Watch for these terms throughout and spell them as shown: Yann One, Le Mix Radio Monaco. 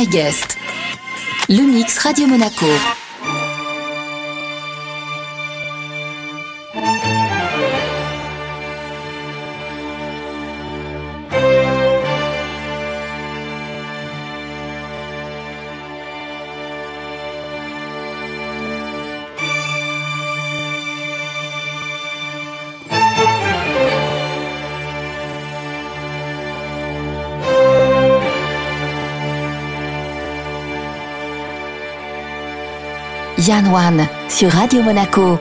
My Guest, Le Mix Radio Monaco. Yann One sur Radio Monaco.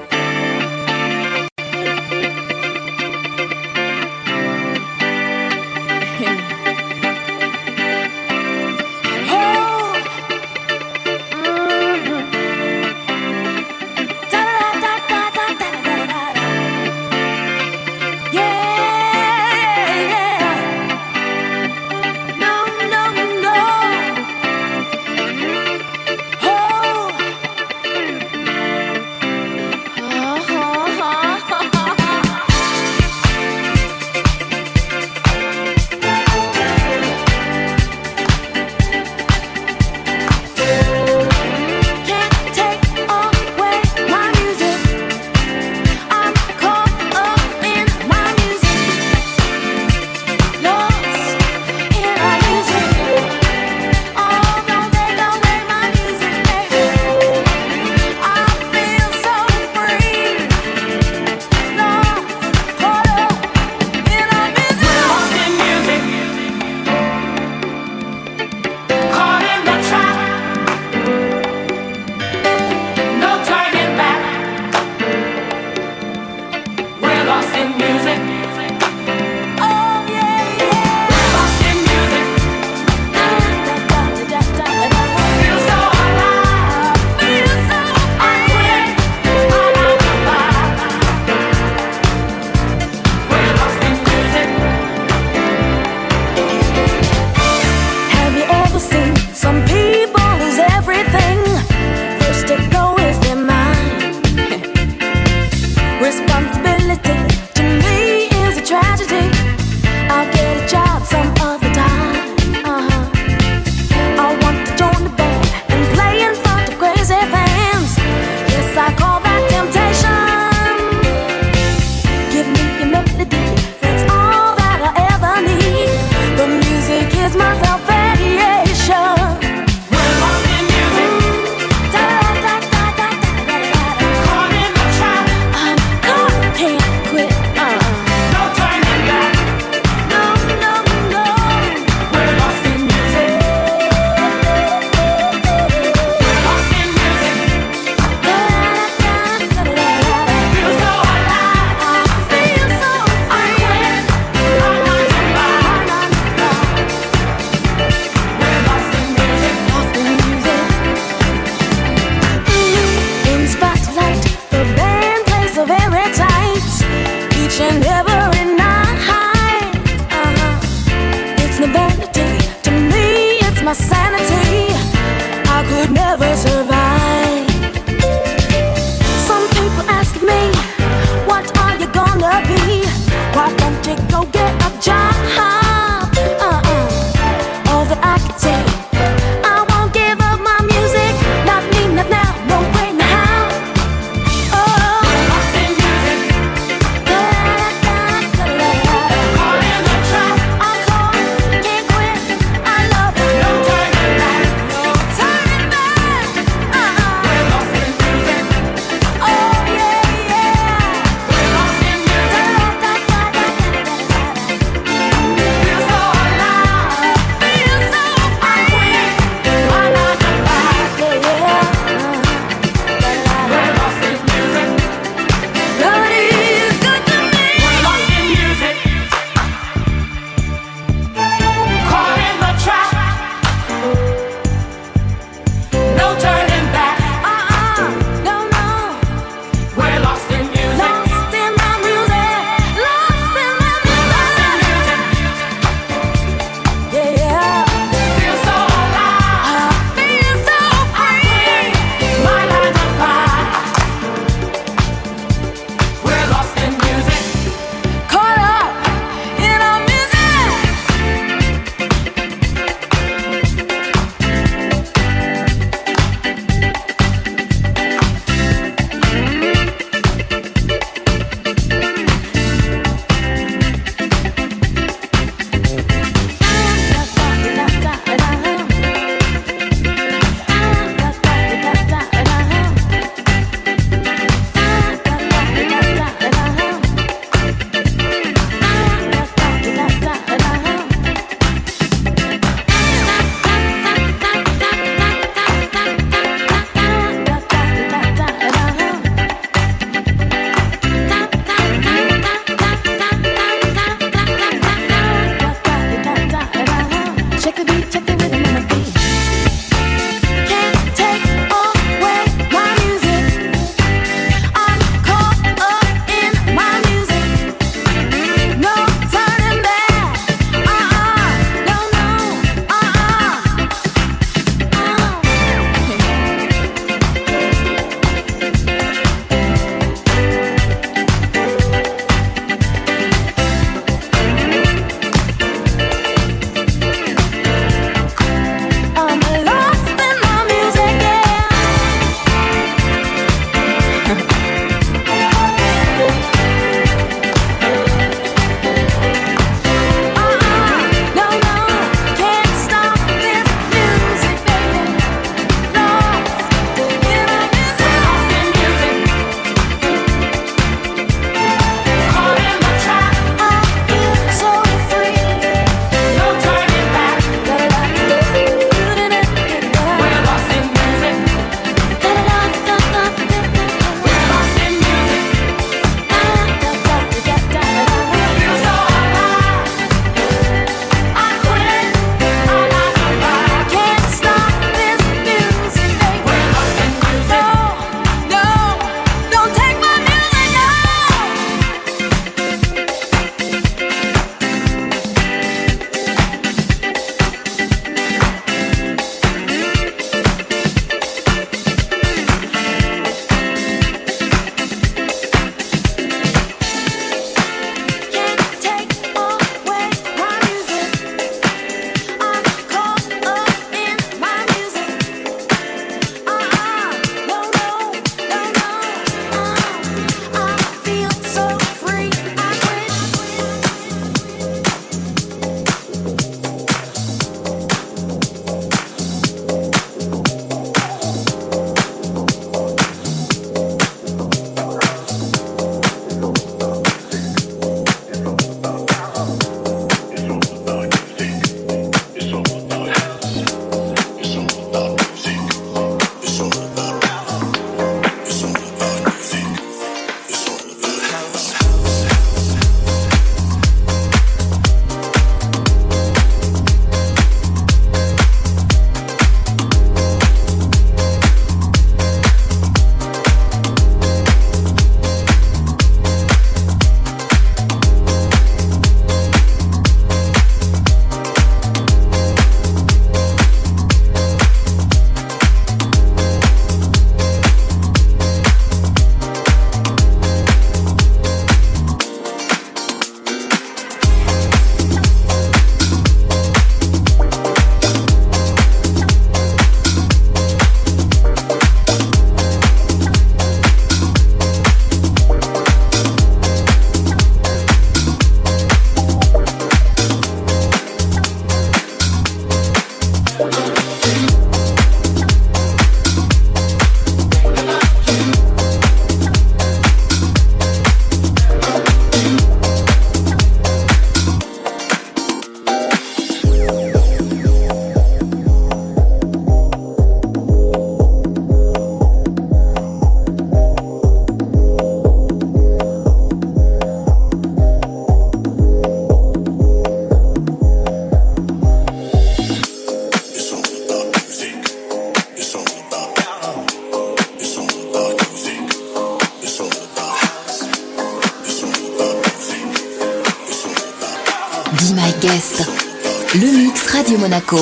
Radio Monaco.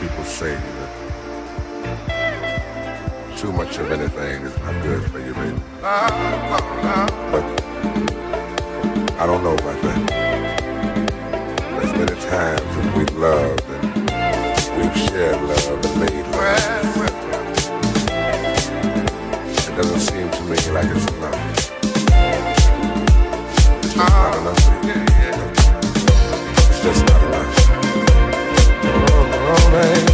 people say that too much of anything is not good for you, baby. But I don't know about that. There's many times that we've loved and we've shared love and made love. It doesn't seem to me like it's enough. It's just not enough, baby. It's just not enough. Right.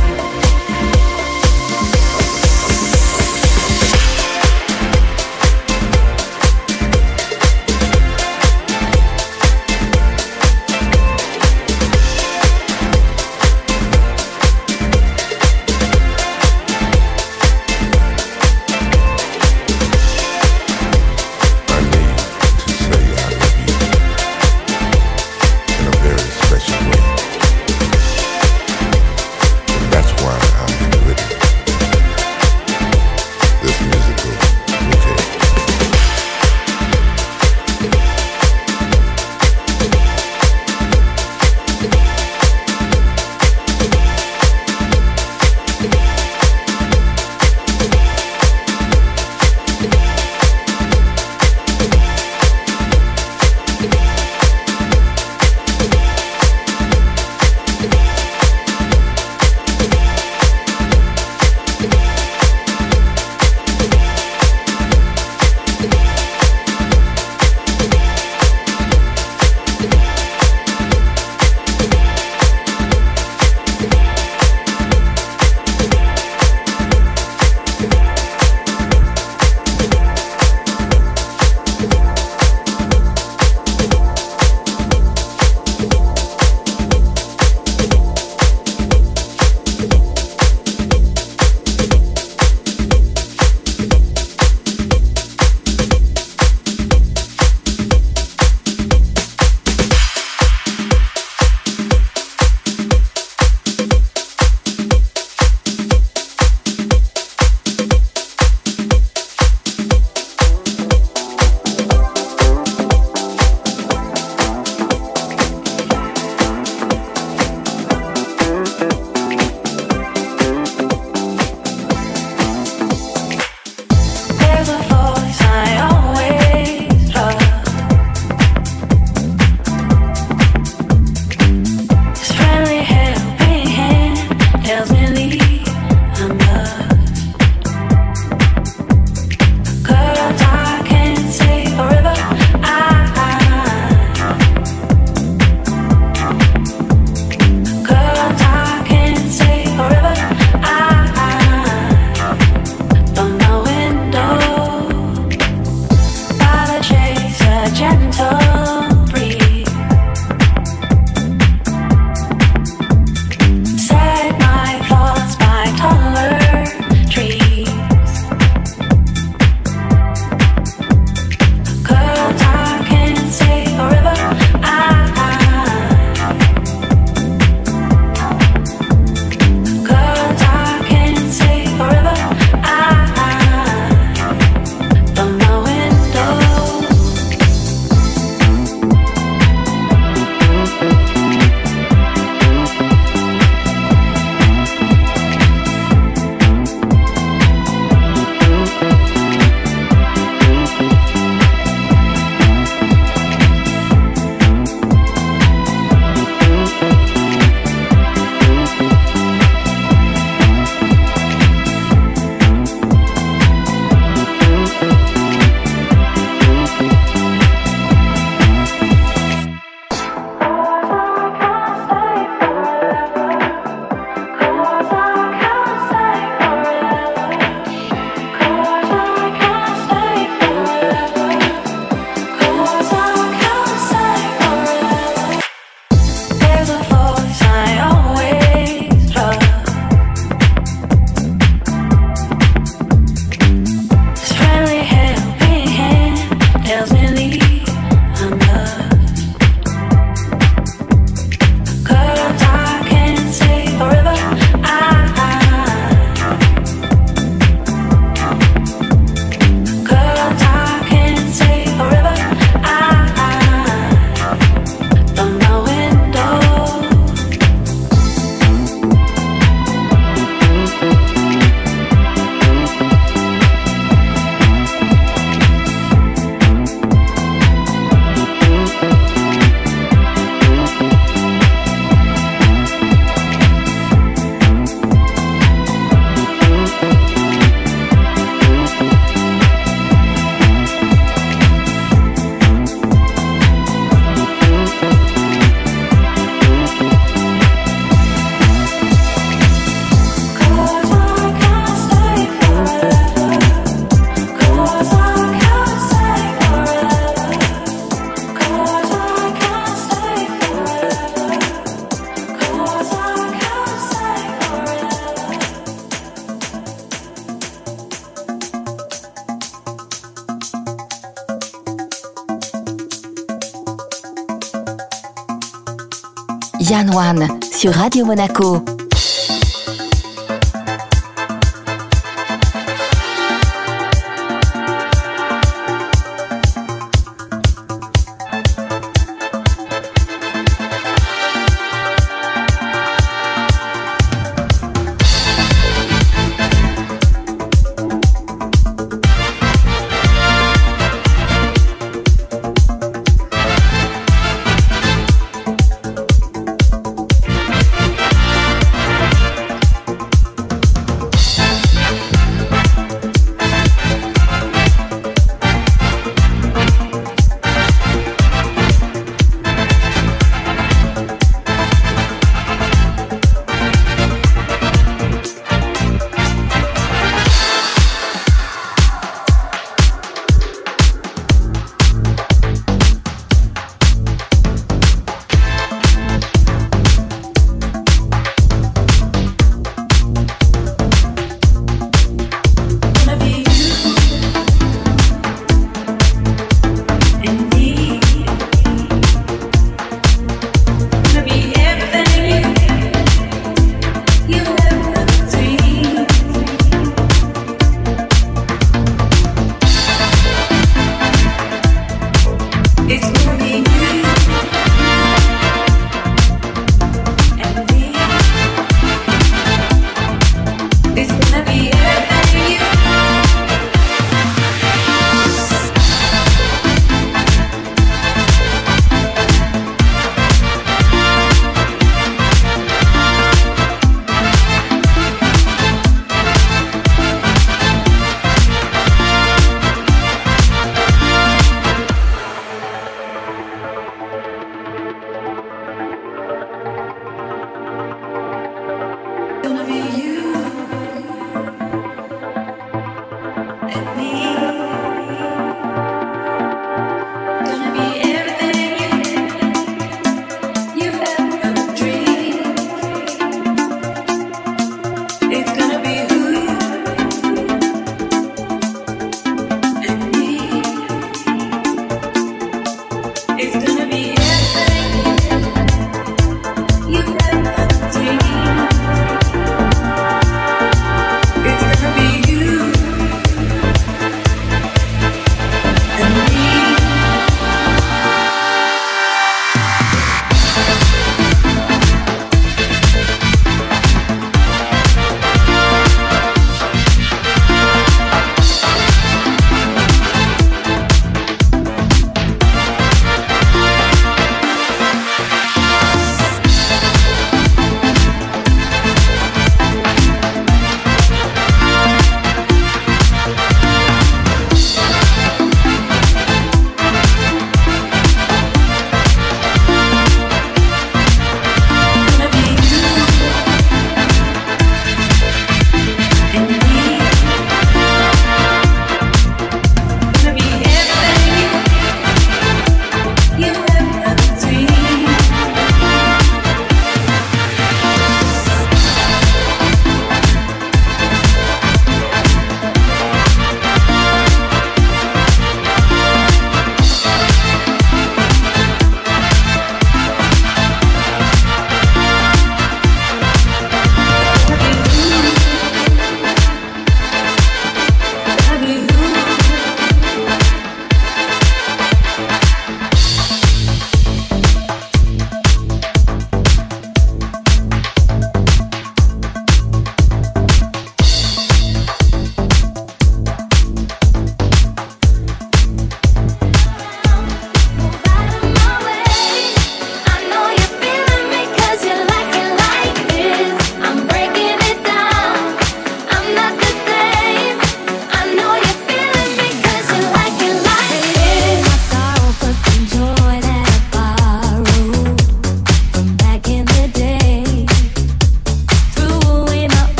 Yann One sur Radio Monaco.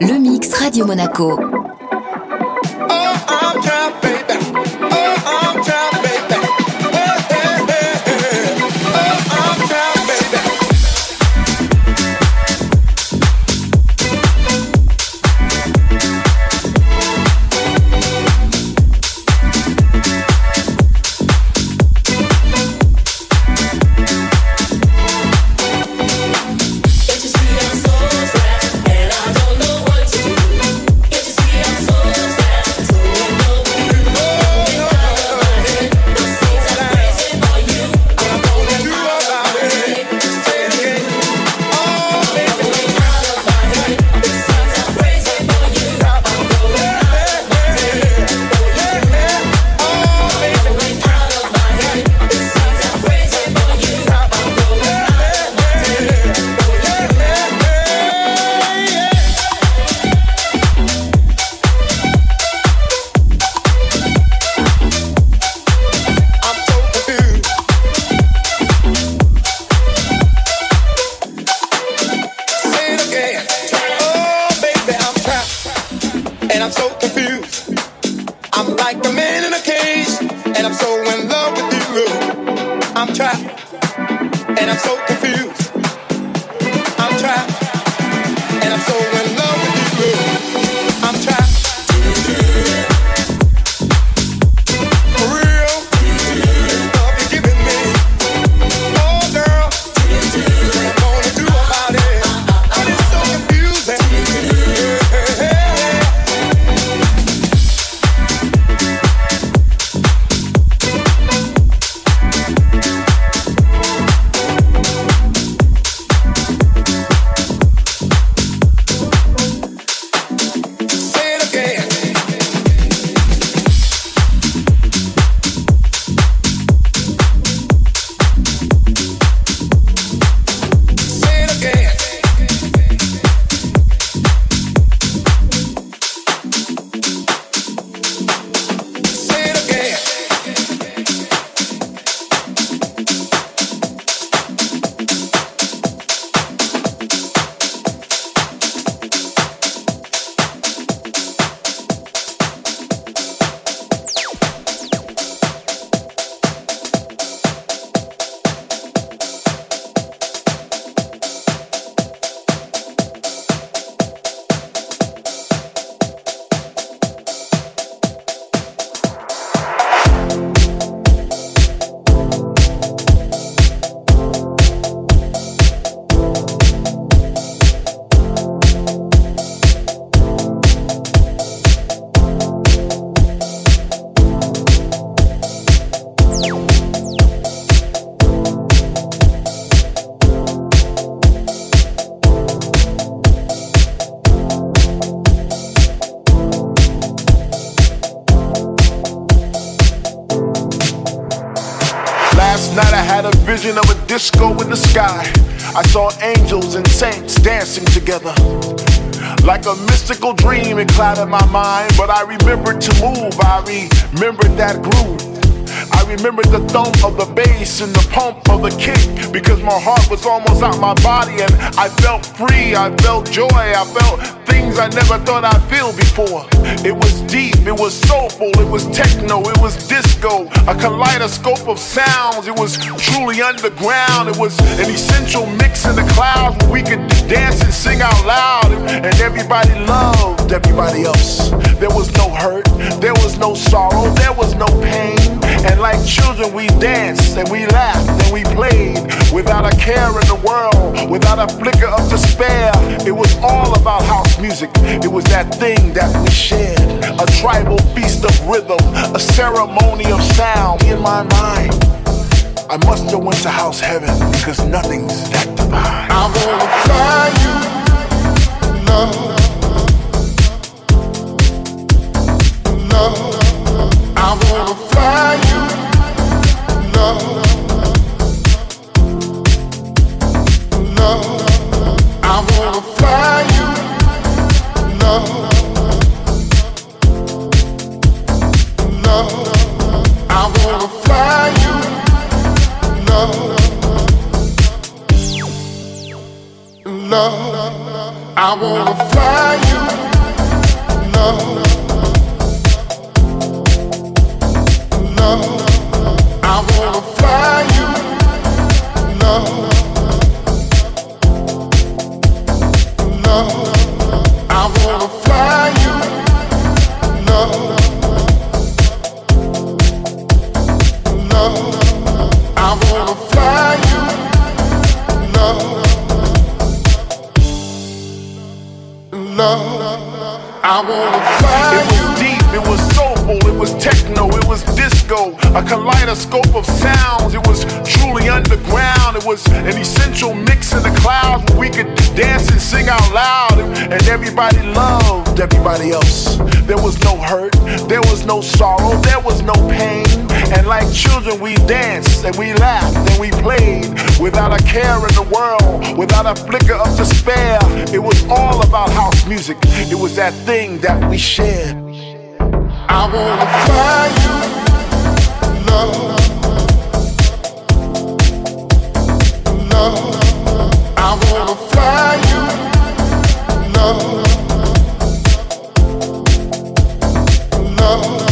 Le Mix Radio Monaco. Last night I had a vision of a disco in the sky. I saw angels and saints dancing together. Like a mystical dream, it clouded my mind, but I remembered to move. I remembered that groove. I remembered the thump of the bass and the pump of the kick, because my heart was almost out my body and I felt free, I felt joy, I felt things I never thought I'd feel before. It was deep, it was soulful, it was techno, it was disco, a kaleidoscope of sounds. It was truly underground, it was an essential mix in the clouds where we could dance and sing out loud, and everybody loved everybody else. There was no hurt, there was no sorrow, there was no pain. And like children we danced and we laughed and we played without a care in the world, without a flicker of despair. It was all about house music. It was that thing that we shared, a tribal feast of rhythm, a ceremony of sound. In my mind, I must have went to house heaven, because nothing's that divine. I wanna find you, love, love. I wanna find you, love, love. I wanna find you, love, love. I wanna find you, love, love. I wanna find you, love. I wanna find you, love, love. I wanna find you, love, love. I wanna find you, love, love. I wanna find you. It was deep, it was soulful, it was techno, it was disco, a kaleidoscope of sounds. It was truly underground, it was an essential mix in the clouds where we could dance and sing out loud, and everybody loved everybody else. There was no hurt, there was no sorrow, there was no pain. And like children we danced and we laughed and we played without a care in the world, without a flicker of despair. It was all about house music. It was that thing that we shared. I wanna find you, love, love. I wanna find you, love, love.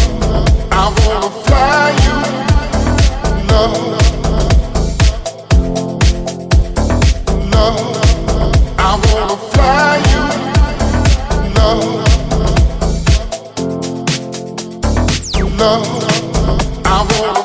I wanna find you, love, love. I wanna find you, love, love. I wanna find you, love, love. I wanna find you,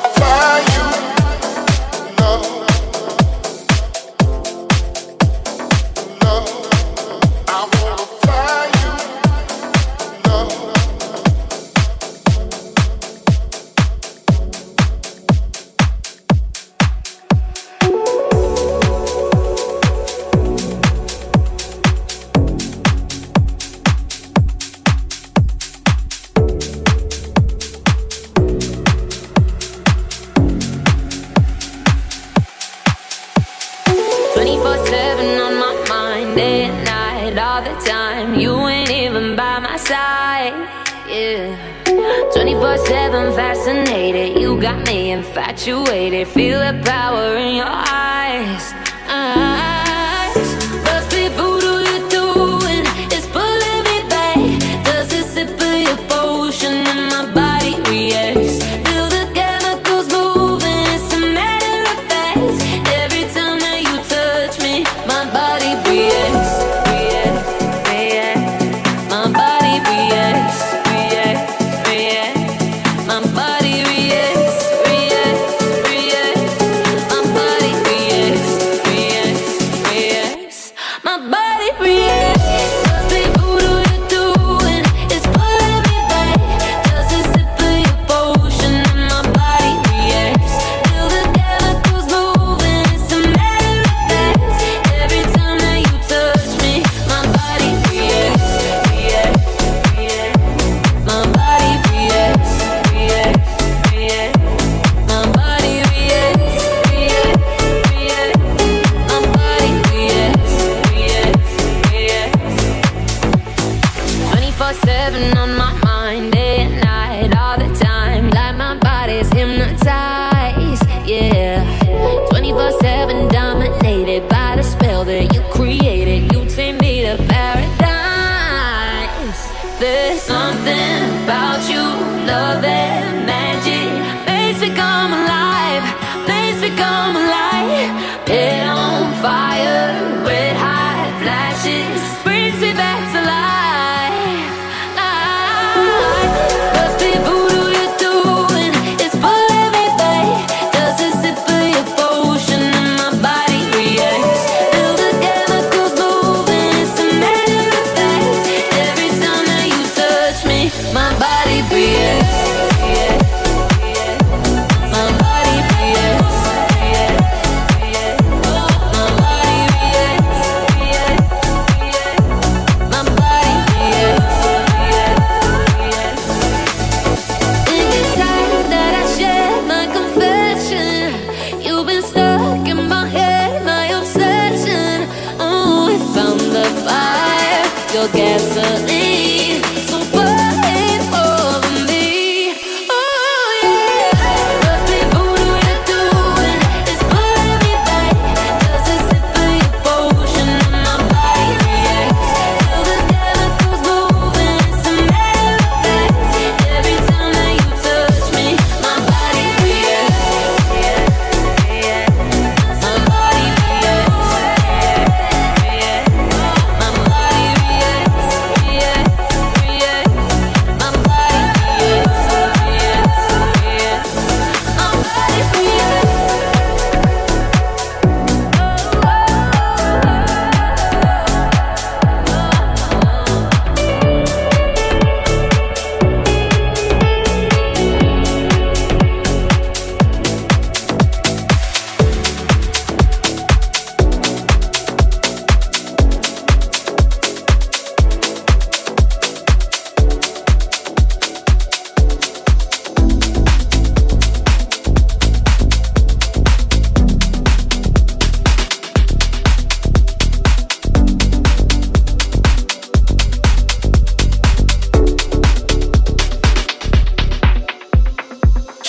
infatuated, feel the power in your eyes. Yeah.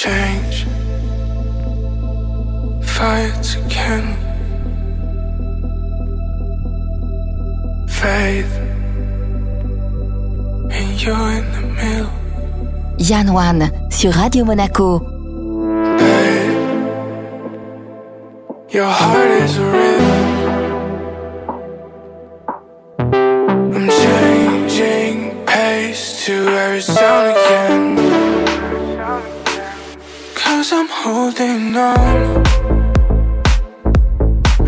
change, fights again, faith and you're in the middle. Yann One sur Radio Monaco. Babe, your heart is a rhythm. To every sound again, 'cause I'm holding on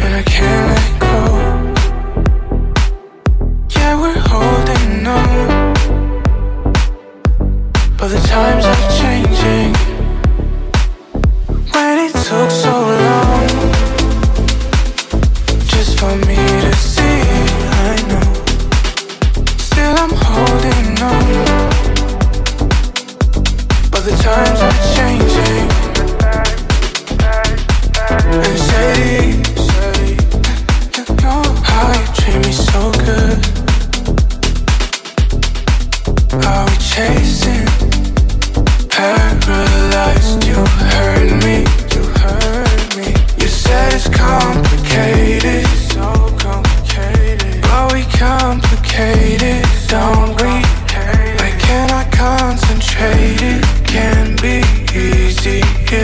and I can't let go. Yeah, we're holding on, but the times are changing. When it took so long just for me to see, I know. Still I'm holding on, but the times are changing. And say how you treat me so good. Are we chasing paralyzed? You hurt me, you hurt me. You said it's complicated, so complicated, but we complicated, don't we? Can I concentrate? It can be easy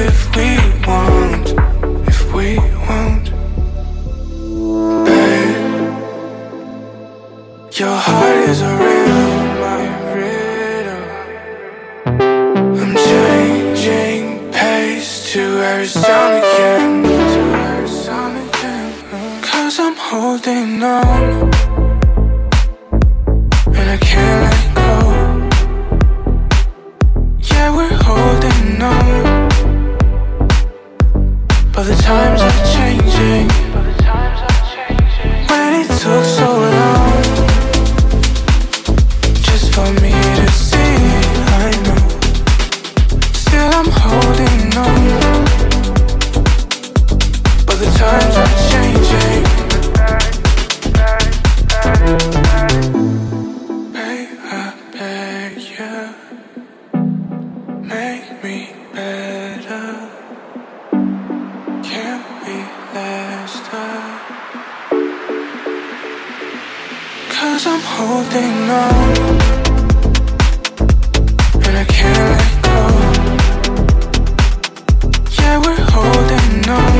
if we want, if we want. Babe, your heart is a riddle, my riddle. I'm changing pace to every sound again, to every sound again. 'Cause I'm holding on and I can't let go. We're holding on, but the times are changing. When it took so long just for me to see, I know. Still I'm holding on, but the times are changing. Babe, I beg you, make me better. Can't we last up? 'Cause I'm holding on and I can't let go. Yeah, we're holding on,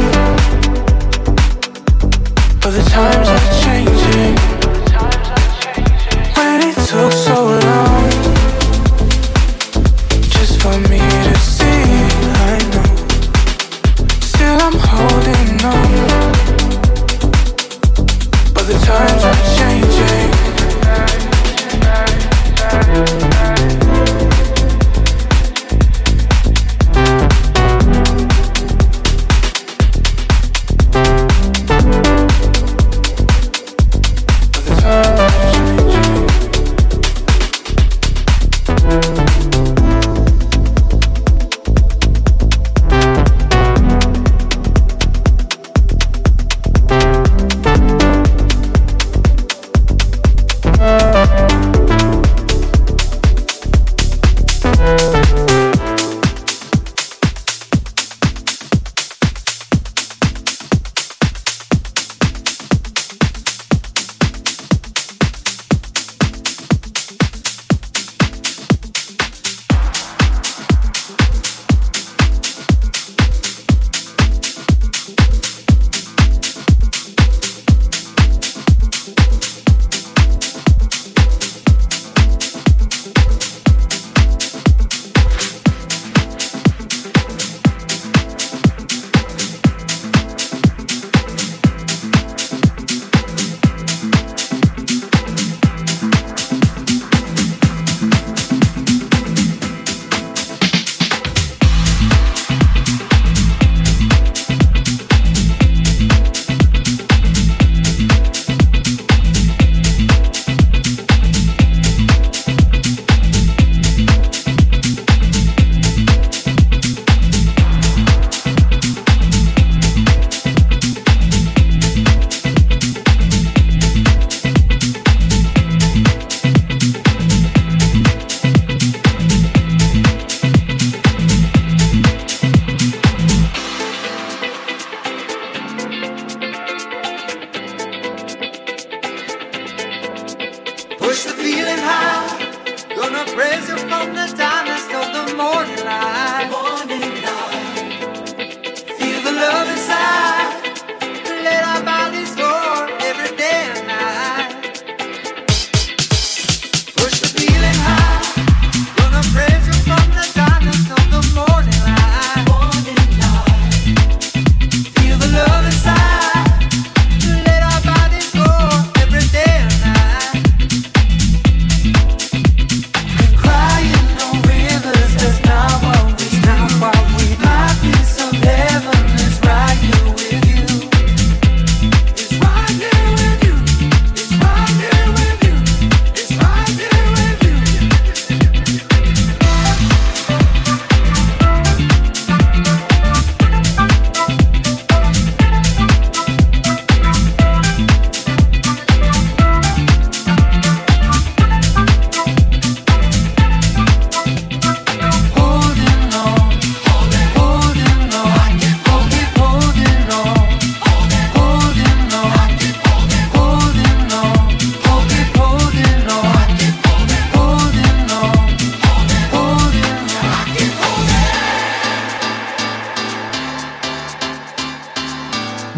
but the times are changing. When it took so long for me to see, I know. Still I'm holding on, but the times are changing.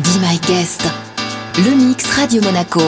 Be my guest. Le Mix Radio Monaco.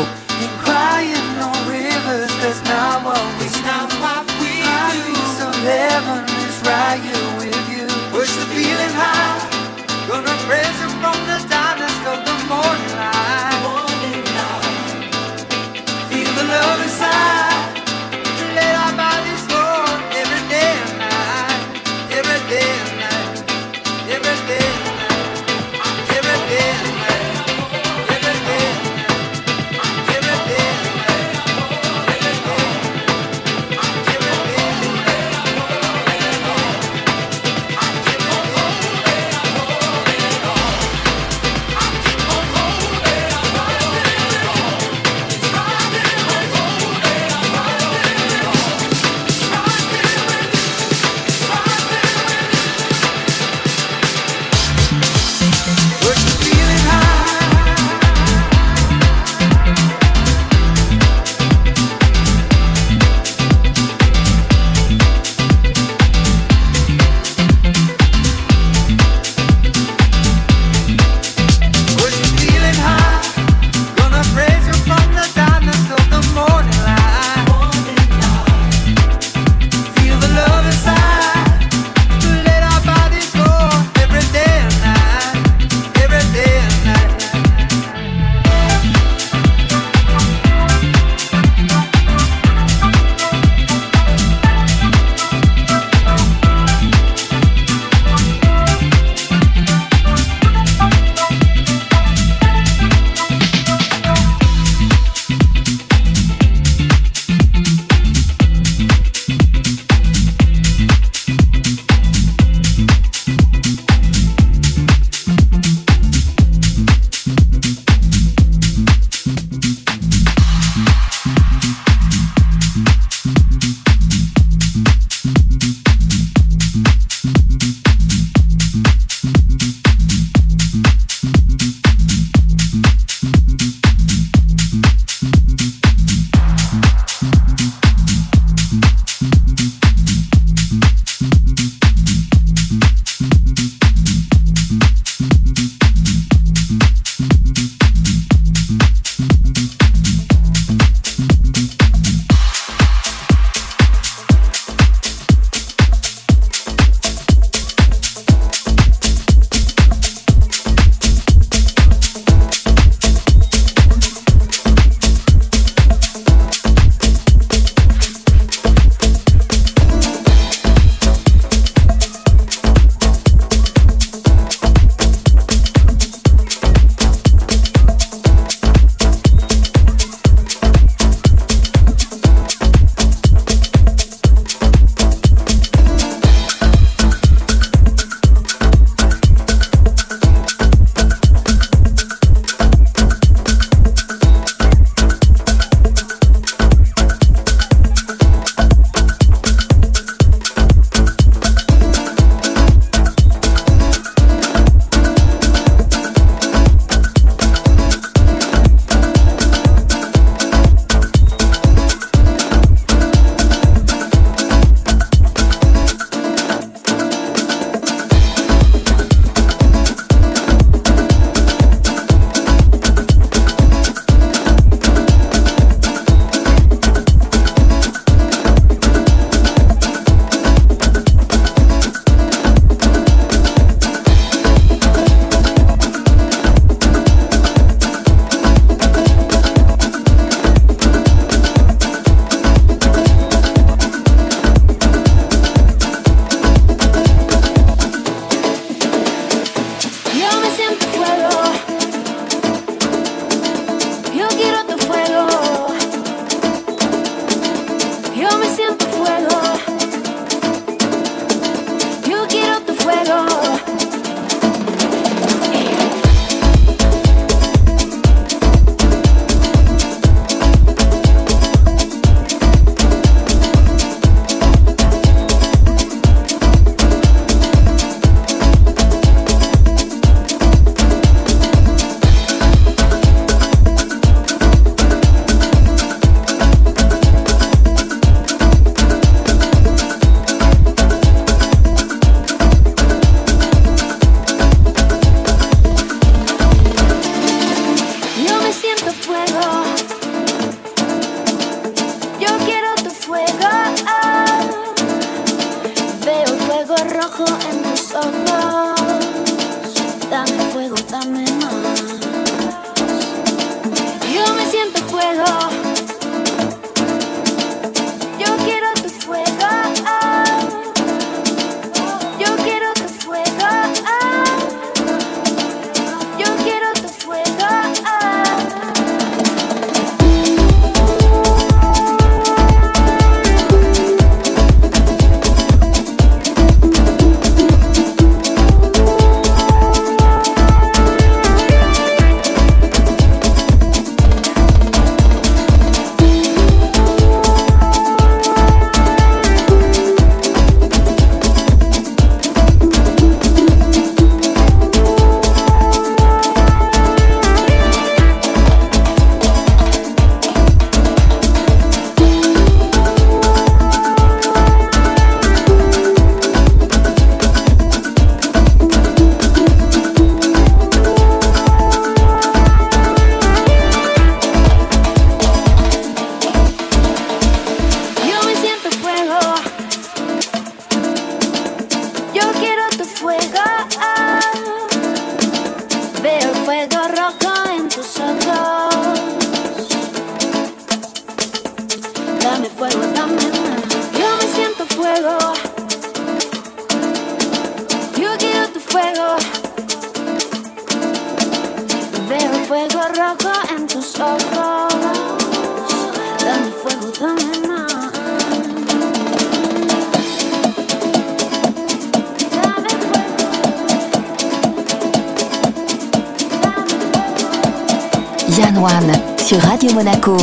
Yann One sur Radio Monaco.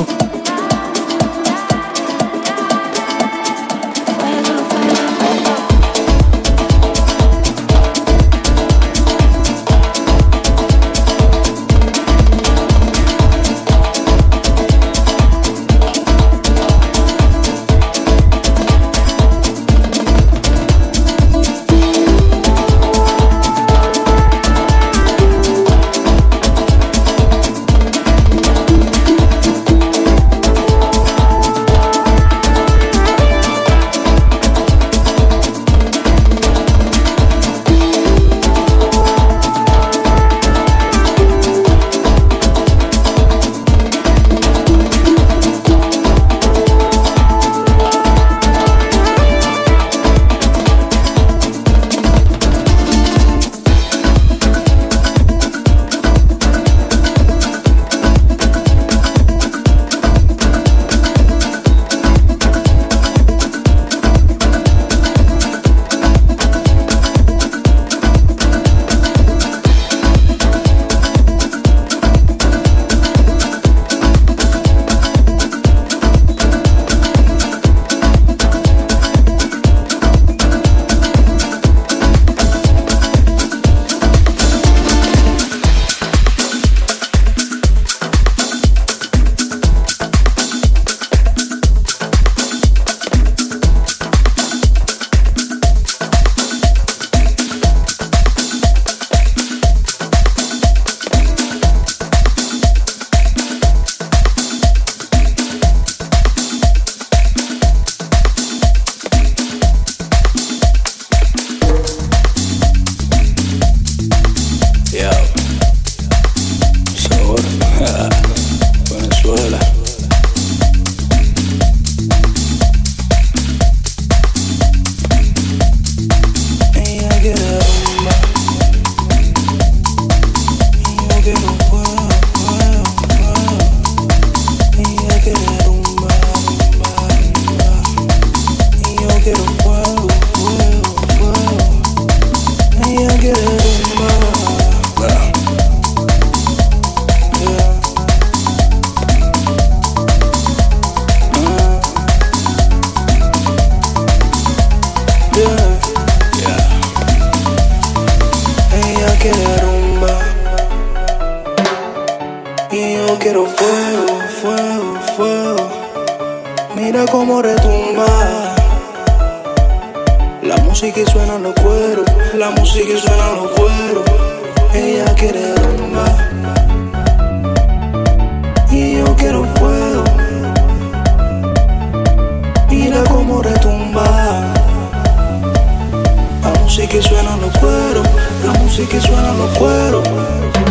que suenan los cueros, la música que suenan los cueros.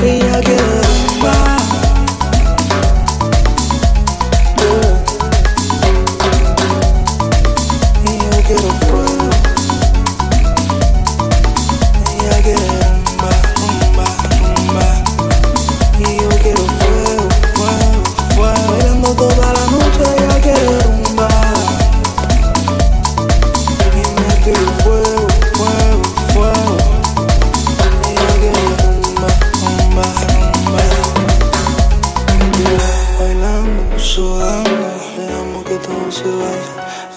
Ella quiere más. Ella quiere fuego. Ella quiere rumba, rumba, rumba. Y yo quiero fuego, fuego, fuego. Bailando toda la noche, ella quiere rumba. Y me quiero fuego.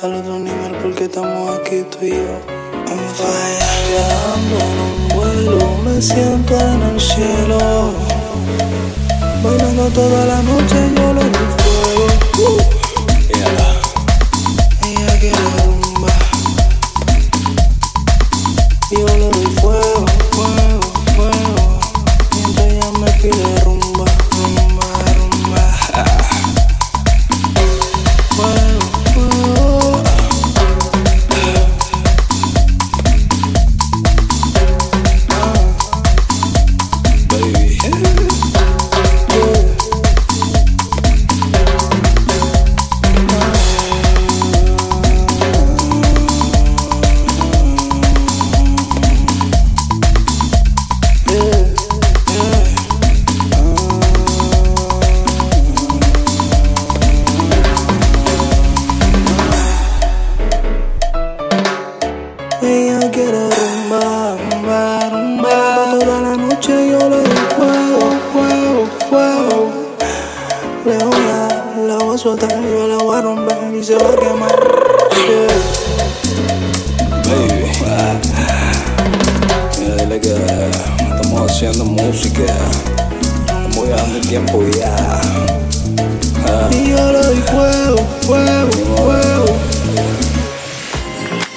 Al otro nivel porque estamos aquí tú y yo. I'm flying, viajando en un vuelo, me siento en el cielo. Bailando toda la noche yo le doy fuego. Yeah. Ella quiere rumba. Yo le doy fuego, fuego, fuego. Mientras ella me pide rumba, rumba, rumba. Fuego.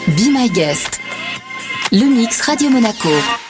Be my guest, Le Mix Radio Monaco.